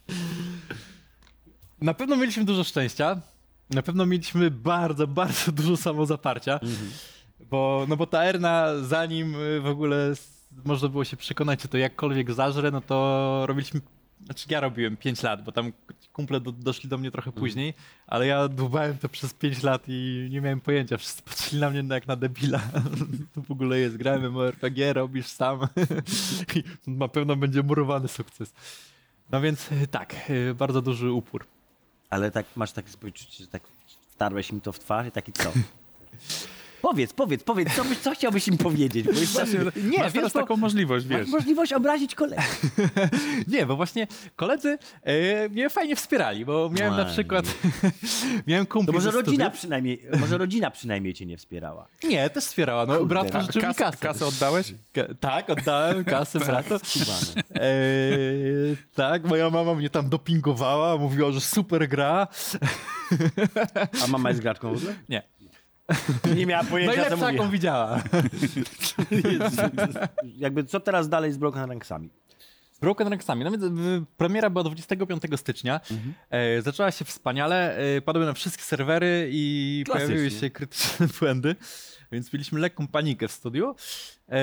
Na pewno mieliśmy dużo szczęścia. Na pewno mieliśmy bardzo, bardzo dużo samozaparcia. Mhm. Bo, no bo Taerna, zanim w ogóle można było się przekonać, czy to jakkolwiek zażre, no to robiliśmy, znaczy ja robiłem pięć lat, bo tam kumple do, doszli do mnie trochę mm. później, ale ja dłubałem to przez pięć lat i nie miałem pojęcia, wszyscy patrzyli na mnie jak na debila. To w ogóle jest, grałem MMORPG, robisz sam. Na pewno będzie murowany sukces. No więc tak, bardzo duży upór. Ale tak masz takie poczucie, że tak wtarłeś im to w twarz i taki co? Powiedz, powiedz, powiedz, co, co chciałbyś im powiedzieć? Bo jest właśnie, czas... Nie, masz teraz taką możliwość, wiesz. Masz możliwość obrazić kolegów. Nie, bo właśnie koledzy e, mnie fajnie wspierali, bo miałem no, na przykład miałem kumpli to może rodzina przynajmniej, może rodzina przynajmniej cię nie wspierała. Nie, też wspierała. No, brat pożyczył mi kasę. Kasę oddałeś? Ka- tak, oddałem kasę bratu. E, tak, moja mama mnie tam dopingowała, mówiła, że super gra. A mama jest graczką w ogóle? Nie. Nie miała pojęcia, no i co mówię. Jaką widziała. Jezu, jakby co teraz dalej z Broken Ranksami? Z Broken Ranksami. No więc premiera była dwudziestego piątego stycznia. Mhm. E, zaczęła się wspaniale. E, padły na wszystkie serwery i klasycznie. Pojawiły się krytyczne błędy. Więc mieliśmy lekką panikę w studiu. E,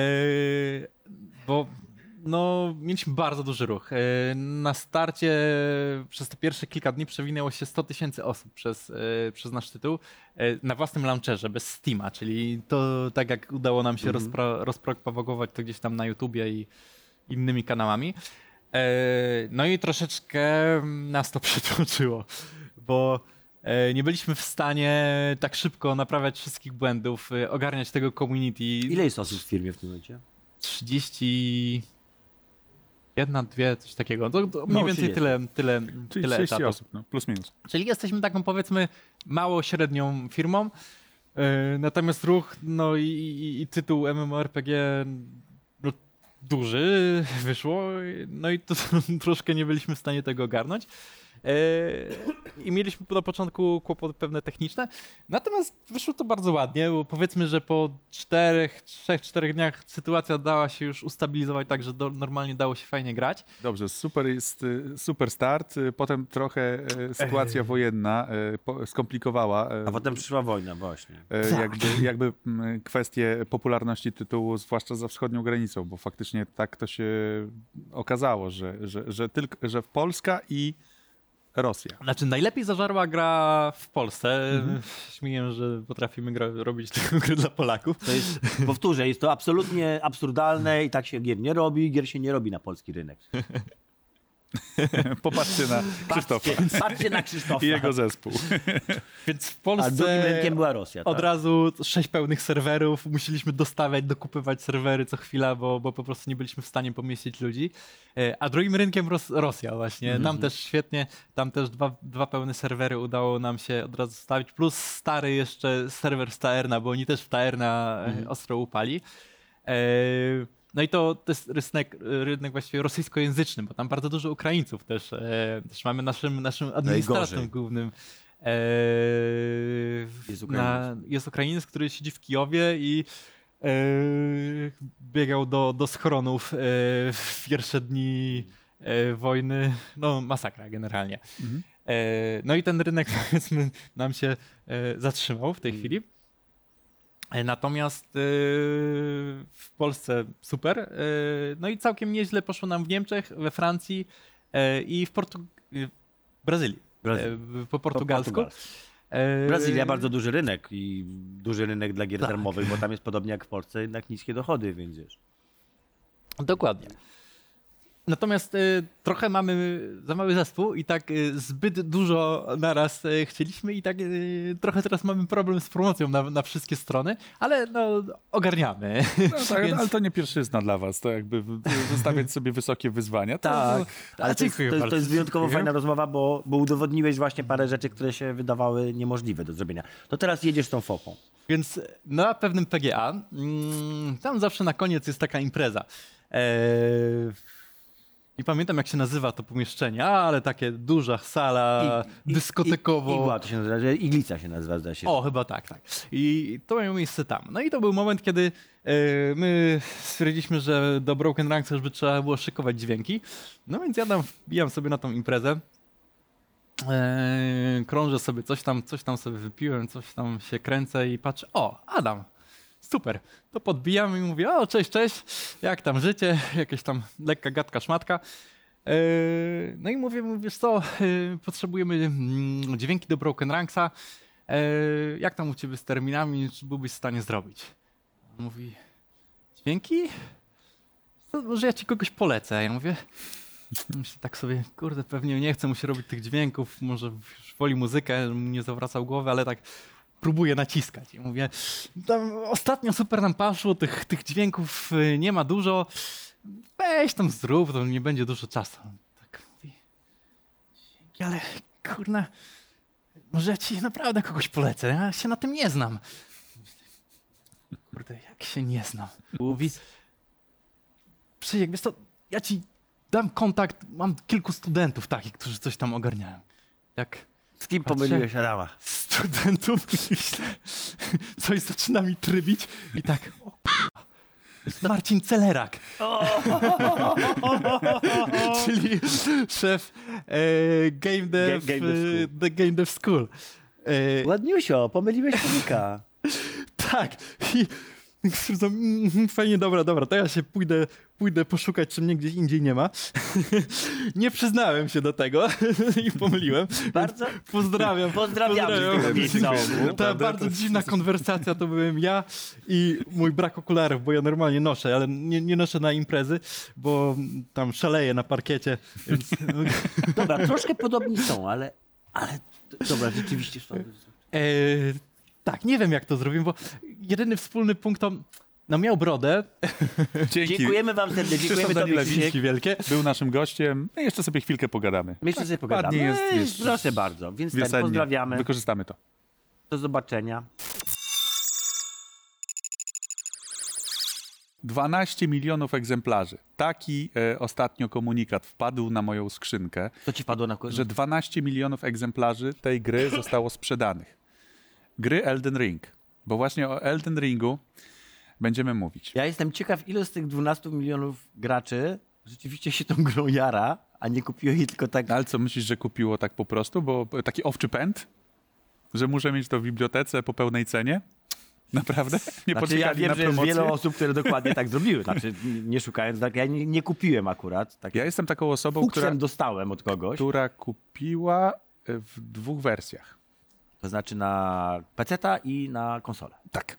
bo no, mieliśmy bardzo duży ruch. E, na starcie przez te pierwsze kilka dni przewinęło się sto tysięcy osób przez, e, przez nasz tytuł e, na własnym launcherze, bez Steama, czyli to tak jak udało nam się mm-hmm. rozpro- rozpropagować to gdzieś tam na YouTubie i innymi kanałami. E, no i troszeczkę nas to przytłoczyło, bo e, nie byliśmy w stanie tak szybko naprawiać wszystkich błędów, e, ogarniać tego community. Ile jest osób w firmie w tym momencie? trzydzieści... Jedna, dwie, coś takiego. To, to no, mniej więcej tyle, tyle, czyli tyle trzydzieści osób, no, plus minus. Czyli jesteśmy taką, powiedzmy, mało średnią firmą, yy, natomiast ruch no i, i, i tytuł MMORPG no, duży wyszło, no i to, troszkę nie byliśmy w stanie tego ogarnąć. Yy, I mieliśmy na początku kłopoty pewne techniczne, natomiast wyszło to bardzo ładnie, bo powiedzmy, że po czterech, trzech, czterech dniach sytuacja dała się już ustabilizować tak, że do, normalnie dało się fajnie grać. Dobrze, super jest, super start, potem trochę sytuacja Ech. wojenna po, skomplikowała. A potem przyszła wojna właśnie. Jakby, jakby kwestie popularności tytułu, zwłaszcza za wschodnią granicą, bo faktycznie tak to się okazało, że, że, że, tylko, że Polska i Rosja. Znaczy najlepiej zażarła gra w Polsce. Mhm. Śmieję, że potrafimy gra, robić taką grę dla Polaków. To jest, powtórzę, jest to absolutnie absurdalne i tak się gier nie robi. Gier się nie robi na polski rynek. Popatrzcie na Krzysztofa. Patrzcie, patrzcie na Krzysztofa. I jego zespół. Więc w Polsce rynkiem była Rosja. Tak? Od razu sześć pełnych serwerów. Musieliśmy dostawiać, dokupywać serwery co chwila, bo, bo po prostu nie byliśmy w stanie pomieścić ludzi. A drugim rynkiem Ros- Rosja właśnie. Mm. Tam też świetnie, tam też dwa, dwa pełne serwery udało nam się od razu stawić. Plus stary jeszcze serwer z Taerna, bo oni też w Taerna mm. ostro upali. No i to, to jest rynek, rynek właściwie rosyjskojęzyczny, bo tam bardzo dużo Ukraińców też, e, też mamy naszym, naszym administratorem głównym. E, jest Ukrainiec. Jest Ukrainiec, który siedzi w Kijowie i e, biegał do, do schronów e, w pierwsze dni e, wojny. No masakra generalnie. Mhm. E, no i ten rynek powiedzmy nam się e, zatrzymał w tej mhm. chwili. Natomiast yy, w Polsce super, yy, no i całkiem nieźle poszło nam w Niemczech, we Francji yy, i w Portu- yy, Brazylii, Brazyl. yy, po portugalsku. Po portugalsku. Brazylia bardzo duży rynek i duży rynek dla gier tak. darmowych, bo tam jest podobnie jak w Polsce, jednak niskie dochody, więc wiesz. Dokładnie. Natomiast y, trochę mamy za mały zespół i tak y, zbyt dużo naraz y, chcieliśmy i tak y, trochę teraz mamy problem z promocją na, na wszystkie strony, ale no, ogarniamy. No, tak, więc... Ale to nie pierwszyzna dla was, to jakby zostawiać sobie wysokie wyzwania. To, tak, to, ale to jest, to, jest, to jest wyjątkowo dziękuję. Fajna rozmowa, bo, bo udowodniłeś właśnie parę rzeczy, które się wydawały niemożliwe do zrobienia. To teraz jedziesz tą fopą. Więc na pewnym P G A mm, tam zawsze na koniec jest taka impreza. Eee... Nie pamiętam, jak się nazywa to pomieszczenie, ale takie duża sala I, dyskotekowo. I, i, igła to się nazywa, iglica się nazywa, zdaje się. O, chyba tak, tak. I to miało miejsce tam. No i to był moment, kiedy yy, my stwierdziliśmy, że do Broken Ranks już by trzeba było szykować dźwięki. No więc ja tam wbijam sobie na tą imprezę. Yy, krążę sobie coś tam, coś tam sobie wypiłem, coś tam się kręcę i patrzę, o, Adam. Super, to podbijam i mówię, o cześć, cześć, jak tam życie, jakaś tam lekka gadka, szmatka. Yy, no i mówię, wiesz co, yy, potrzebujemy yy, dźwięki do Broken Ranksa, yy, jak tam u ciebie z terminami, czy byłbyś w stanie zrobić? Mówi, dźwięki? To może ja ci kogoś polecę. Ja mówię, myślę tak sobie, kurde, pewnie nie chcę mu się robić tych dźwięków, może woli muzykę, żebym nie zawracał głowy, ale tak... Próbuję naciskać i mówię, tam ostatnio super nam paszło, tych, tych dźwięków nie ma dużo, weź tam zrób, to nie będzie dużo czasu. Tak mówi, ale kurna, może ja ci naprawdę kogoś polecę, ja się na tym nie znam. Kurde, jak się nie znam. Mówi, Przyjek, wiesz co, ja ci dam kontakt, mam kilku studentów takich, którzy coś tam ogarniają. Tak. Z kim pomyliłeś Adama? Studentów, myślę, coś zaczyna mi trybić i tak, o k***a, Marcin Celerak. Czyli szef e, Game Dev, Game, Game Dev School. The Game Dev School. E, Ładniusio, pomyliłeś Nika. Tak. I stwierdzam, fajnie, dobra, dobra, to ja się pójdę, pójdę poszukać, czy mnie gdzieś indziej nie ma. Nie przyznałem się do tego i pomyliłem. Bardzo? Pozdrawiam. Pozdrawiam. Pozdrawiam. Ta bardzo dziwna konwersacja to byłem ja i mój brak okularów, bo ja normalnie noszę, ale nie, nie noszę na imprezy, bo tam szaleję na parkiecie. Więc... Dobra, troszkę podobni są, ale, ale dobra, rzeczywiście są. Eee... Tak, nie wiem jak to zrobimy, bo jedyny wspólny punkt to, no miał brodę. Dzięki. Dziękujemy wam serdecznie. Krzysztof Danilewicz wielkie. Był naszym gościem. My jeszcze sobie chwilkę pogadamy. My jeszcze tak, sobie pogadamy. Jest, jest, proszę bardzo. Więc tak, pozdrawiamy. Wykorzystamy to. Do zobaczenia. dwanaście milionów egzemplarzy. Taki e, ostatnio komunikat wpadł na moją skrzynkę. Co ci wpadło na końcu? Że dwanaście milionów egzemplarzy tej gry zostało sprzedanych. Gry Elden Ring, bo właśnie o Elden Ringu będziemy mówić. Ja jestem ciekaw, ile z tych dwunastu milionów graczy rzeczywiście się tą grą jara, a nie kupiło jej tylko tak... Ale co, myślisz, że kupiło tak po prostu? Bo taki owczy pęd? Że muszę mieć to w bibliotece po pełnej cenie? Naprawdę? Nie znaczy, ja wiem, na że jest wiele osób, które dokładnie tak zrobiły. Znaczy, nie szukając, tak, ja nie, nie kupiłem akurat. Tak ja jestem taką osobą, która... dostałem od kogoś. Która kupiła w dwóch wersjach. To znaczy na peceta i na konsolę. Tak.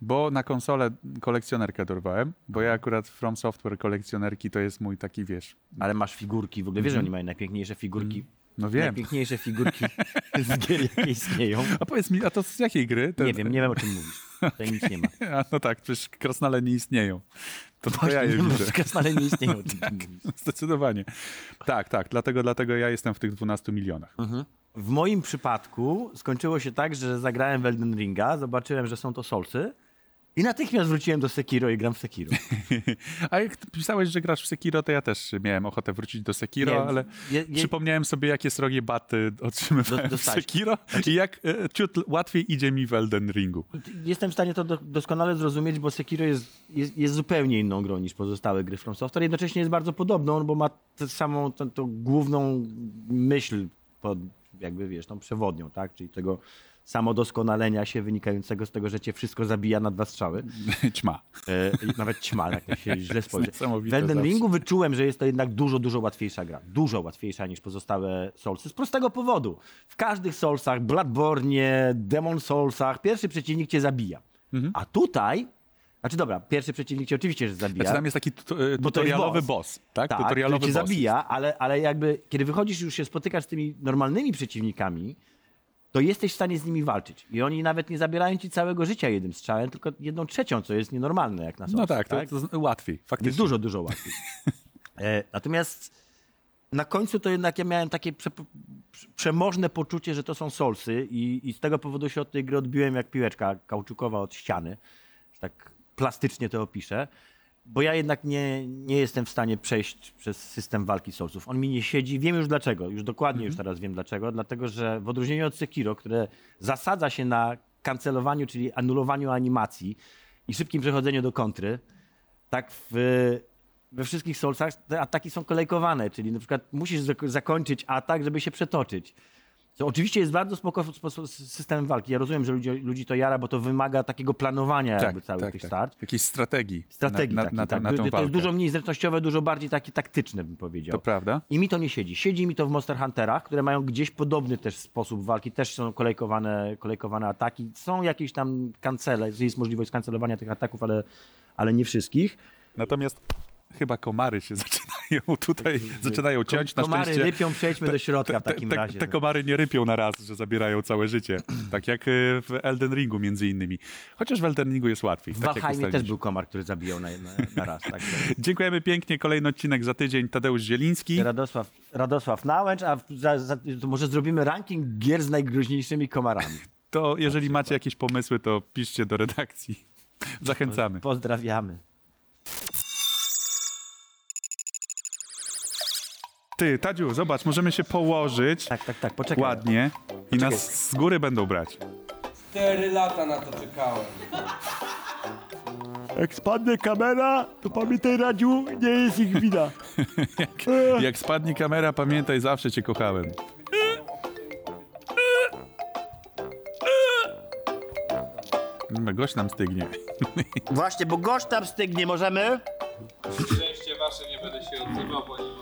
bo na konsolę kolekcjonerkę dorwałem, bo ja akurat From Software kolekcjonerki to jest mój taki, wiesz... Ale masz figurki, w ogóle wiesz, że oni mają najpiękniejsze figurki. No wiem. Najpiękniejsze figurki z gier, jakie istnieją. A powiedz mi, a to z jakiej gry? Ten... Nie wiem, nie wiem o czym mówisz. Tutaj nic nie ma. A no tak, przecież krasnale nie istnieją. To, to ja je no, widzę. Krasnale nie istnieją. Tak, zdecydowanie. Tak, tak, dlatego, dlatego ja jestem w tych dwunastu milionach. Mhm. W moim przypadku skończyło się tak, że zagrałem w Elden Ringa, zobaczyłem, że są to Soulsy i natychmiast wróciłem do Sekiro i gram w Sekiro. A jak pisałeś, że grasz w Sekiro, to ja też miałem ochotę wrócić do Sekiro, nie, ale je, je... przypomniałem sobie, jakie srogie baty otrzymywałem do, w Sekiro znaczy... i jak e, ciut łatwiej idzie mi w Elden Ringu. Jestem w stanie to do, doskonale zrozumieć, bo Sekiro jest, jest, jest zupełnie inną grą niż pozostałe gry From Software. Jednocześnie jest bardzo podobną, bo ma tę samą, tę, tę główną myśl pod... jakby, wiesz, tą przewodnią, tak? Czyli tego samodoskonalenia się wynikającego z tego, że cię wszystko zabija na dwa strzały. Ćma. E, nawet ćma, jak się źle spojrzy. W Elden Ringu wyczułem, że jest to jednak dużo, dużo łatwiejsza gra. Dużo łatwiejsza niż pozostałe Soulsy. Z prostego powodu. W każdych Soulsach, Bloodborne, Demon Soulsach, pierwszy przeciwnik cię zabija. Mhm. A tutaj... Znaczy dobra, pierwszy przeciwnik cię oczywiście, że zabija. Znaczy tam jest taki tut- tutorialowy boss. boss, tak? Tak, tutorialowy który cię boss zabija, ale, ale jakby kiedy wychodzisz i już się spotykasz z tymi normalnymi przeciwnikami, to jesteś w stanie z nimi walczyć. I oni nawet nie zabierają ci całego życia jednym strzałem, tylko jedną trzecią, co jest nienormalne jak na Soulsach. No tak, tak? To, to łatwiej, faktycznie. Jest dużo, dużo łatwiej. e, natomiast na końcu to jednak ja miałem takie prze- przemożne poczucie, że to są Soulsy i, i z tego powodu się od tej gry odbiłem jak piłeczka kauczukowa od ściany. Że tak... plastycznie to opiszę, bo ja jednak nie, nie jestem w stanie przejść przez system walki Soulsów. On mi nie siedzi. Wiem już dlaczego. Już dokładnie mm-hmm. już teraz wiem dlaczego. Dlatego, że w odróżnieniu od Sekiro, które zasadza się na kancelowaniu, czyli anulowaniu animacji i szybkim przechodzeniu do kontry, tak w, we wszystkich Soulsach te ataki są kolejkowane, czyli na przykład musisz zakończyć atak, żeby się przetoczyć. To oczywiście jest bardzo spoko system walki. Ja rozumiem, że ludzi, ludzi to jara, bo to wymaga takiego planowania tak, jakby całych tak, tych tak. start. Jakiejś strategii. Strategii, na, na, taki, na, tak. Na, na tą walkę. To jest dużo mniej zręcznościowe, dużo bardziej takie taktyczne, bym powiedział. To prawda. I mi to nie siedzi. Siedzi mi to w Monster Hunterach, które mają gdzieś podobny też sposób walki. Też są kolejkowane, kolejkowane ataki. Są jakieś tam kancele, jest możliwość skancelowania tych ataków, ale, ale nie wszystkich. Natomiast... Chyba komary się zaczynają tutaj, zaczynają ciąć. Na komary szczęście, rypią, przejdźmy te, do środka w takim te, te, razie. Te komary nie rypią na raz, że zabierają całe życie. Tak jak w Elden Ringu między innymi. Chociaż w Elden Ringu jest łatwiej. W Valheimie tak też był komar, który zabijał na, na, na raz. Tak. Dziękujemy pięknie. Kolejny odcinek za tydzień. Tadeusz Zieliński. Radosław, Radosław Nałęcz. A za, za, to może zrobimy ranking gier z najgroźniejszymi komarami. To jeżeli macie jakieś pomysły, to piszcie do redakcji. Zachęcamy. Pozdrawiamy. Ty, Tadziu, zobacz, możemy się położyć. Tak, tak, tak, poczekaj. Ładnie. I poczekaj. Nas z góry będą brać. Cztery lata na to czekałem. Jak spadnie kamera, to pamiętaj, Radziu, nie jest ich wina. jak, jak spadnie kamera, pamiętaj, zawsze cię kochałem. Gość nam stygnie. Właśnie, bo gość tam stygnie, możemy? Szczęście wasze, nie będę się odzywał, bo nie mogę.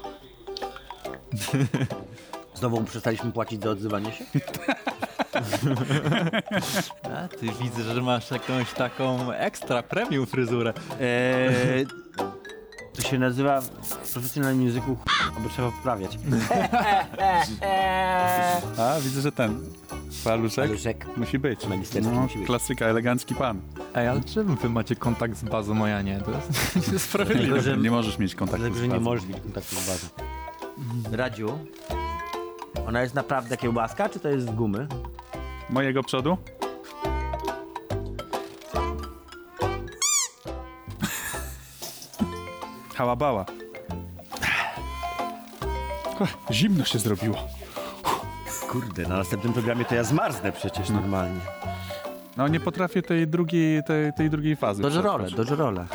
Znowu przestaliśmy płacić za odzywanie się? A ty widzę, że masz jakąś taką ekstra premium fryzurę. Eee, to się nazywa w profesjonalnym języku ch**a, bo trzeba poprawiać. A, widzę, że ten paluszek, paluszek. musi być. No, musi być. Klasyka, elegancki pan. Ej, ale czym wy macie kontakt z bazą, a ja nie? To jest niesprawiedliwe. Nie, nie możesz mieć kontaktu z bazą. Nie możesz mieć kontaktu z bazą. Radziu, ona jest naprawdę kiełbaska, czy to jest z gumy? Mojego przodu? Hałabała. Zimno się zrobiło. Kurde, na następnym programie to ja zmarznę przecież no. normalnie. No nie potrafię tej drugiej, tej, tej drugiej fazy. Dodge role, dodge role.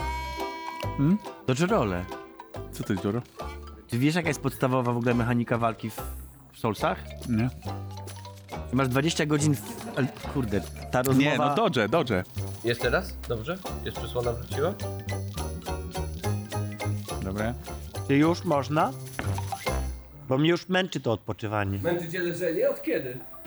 Hmm? Dodge role. Co to jest dziura? Ty wiesz, jaka jest podstawowa w ogóle mechanika walki w, w Soulsach? Nie. Masz dwadzieścia godzin... W, ale, kurde, ta rozmowa... Nie, no dodge, dodge. Jest teraz? Dobrze? Jest przysłona wróciła? Dobra. Czy już można? Bo mnie już męczy to odpoczywanie. Męczy cię leżenie? Od kiedy?